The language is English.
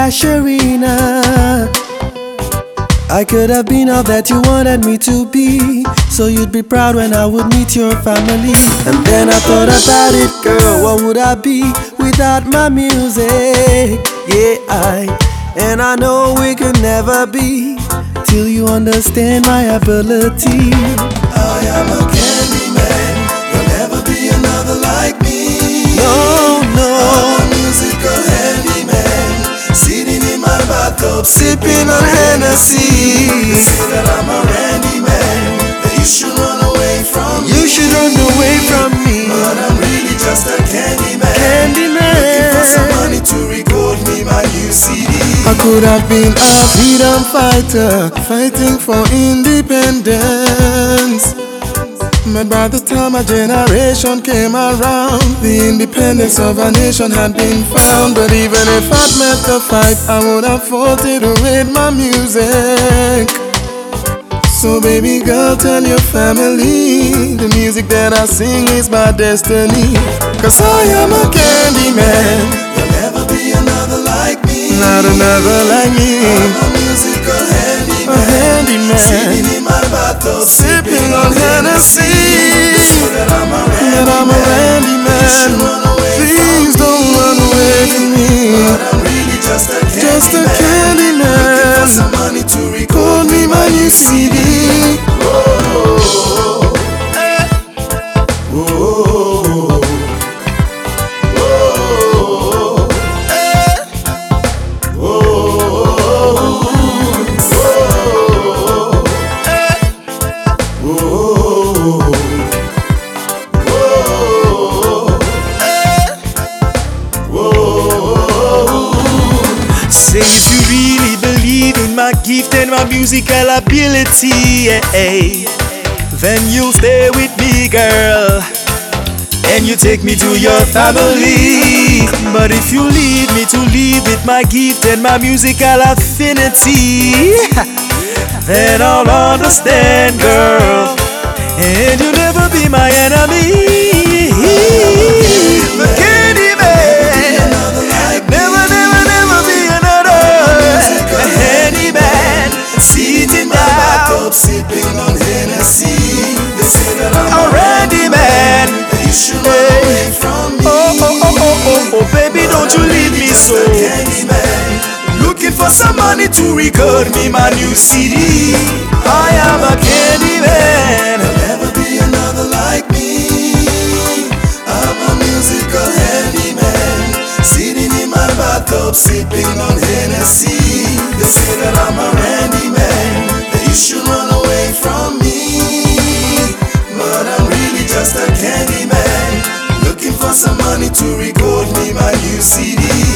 Asherina. I could have been all that you wanted me to be, so you'd be proud when I would meet your family. And then I thought about it, girl, what would I be without my music? Yeah, and I know we could never be till you understand my ability. I am a candy man, there'll never be another like me. No, no, I'm a musical handyman, sitting in my bathtub, sipping on Hennessy. Say that I'm a handy man, that you should run away from me. You should run away from me, but I'm really just a candy man, candy man. Looking for some money to record me my new CD. I could have been a freedom fighter, fighting for independence. But by the time my generation came around, the independence of our nation had been found. But even if I'd met the fight, I would have fought it with my music. So baby girl, tell your family the music that I sing is my destiny. Cause I am a candy man, not another like me. I'm a musical handyman, sitting in my bathtub, sipping on Hennessy. So that I'm a handyman. Please don't run away from me. But I'm really just a candyman, looking for some money to record me my new CD. Gift and my musical ability, then you stay with me, girl, and you take me to your family. But if you lead me to live with my gift and my musical affinity, then I'll understand, girl, and you'll never be my enemy. The candy man, never be another. Sitting in my bathtub, sipping on Hennessy. They say that I'm a handyman, that you should run away from me. Baby, but don't you leave me so. Looking for some money to record me my new CD. I am a candy man, there'll never be another like me. I'm a musical handyman, sitting in my bathtub, sipping on Hennessy. They say that I'm a handyman, that you should run away from me. But I'm really just a candy man, looking for some money to record me my new CD.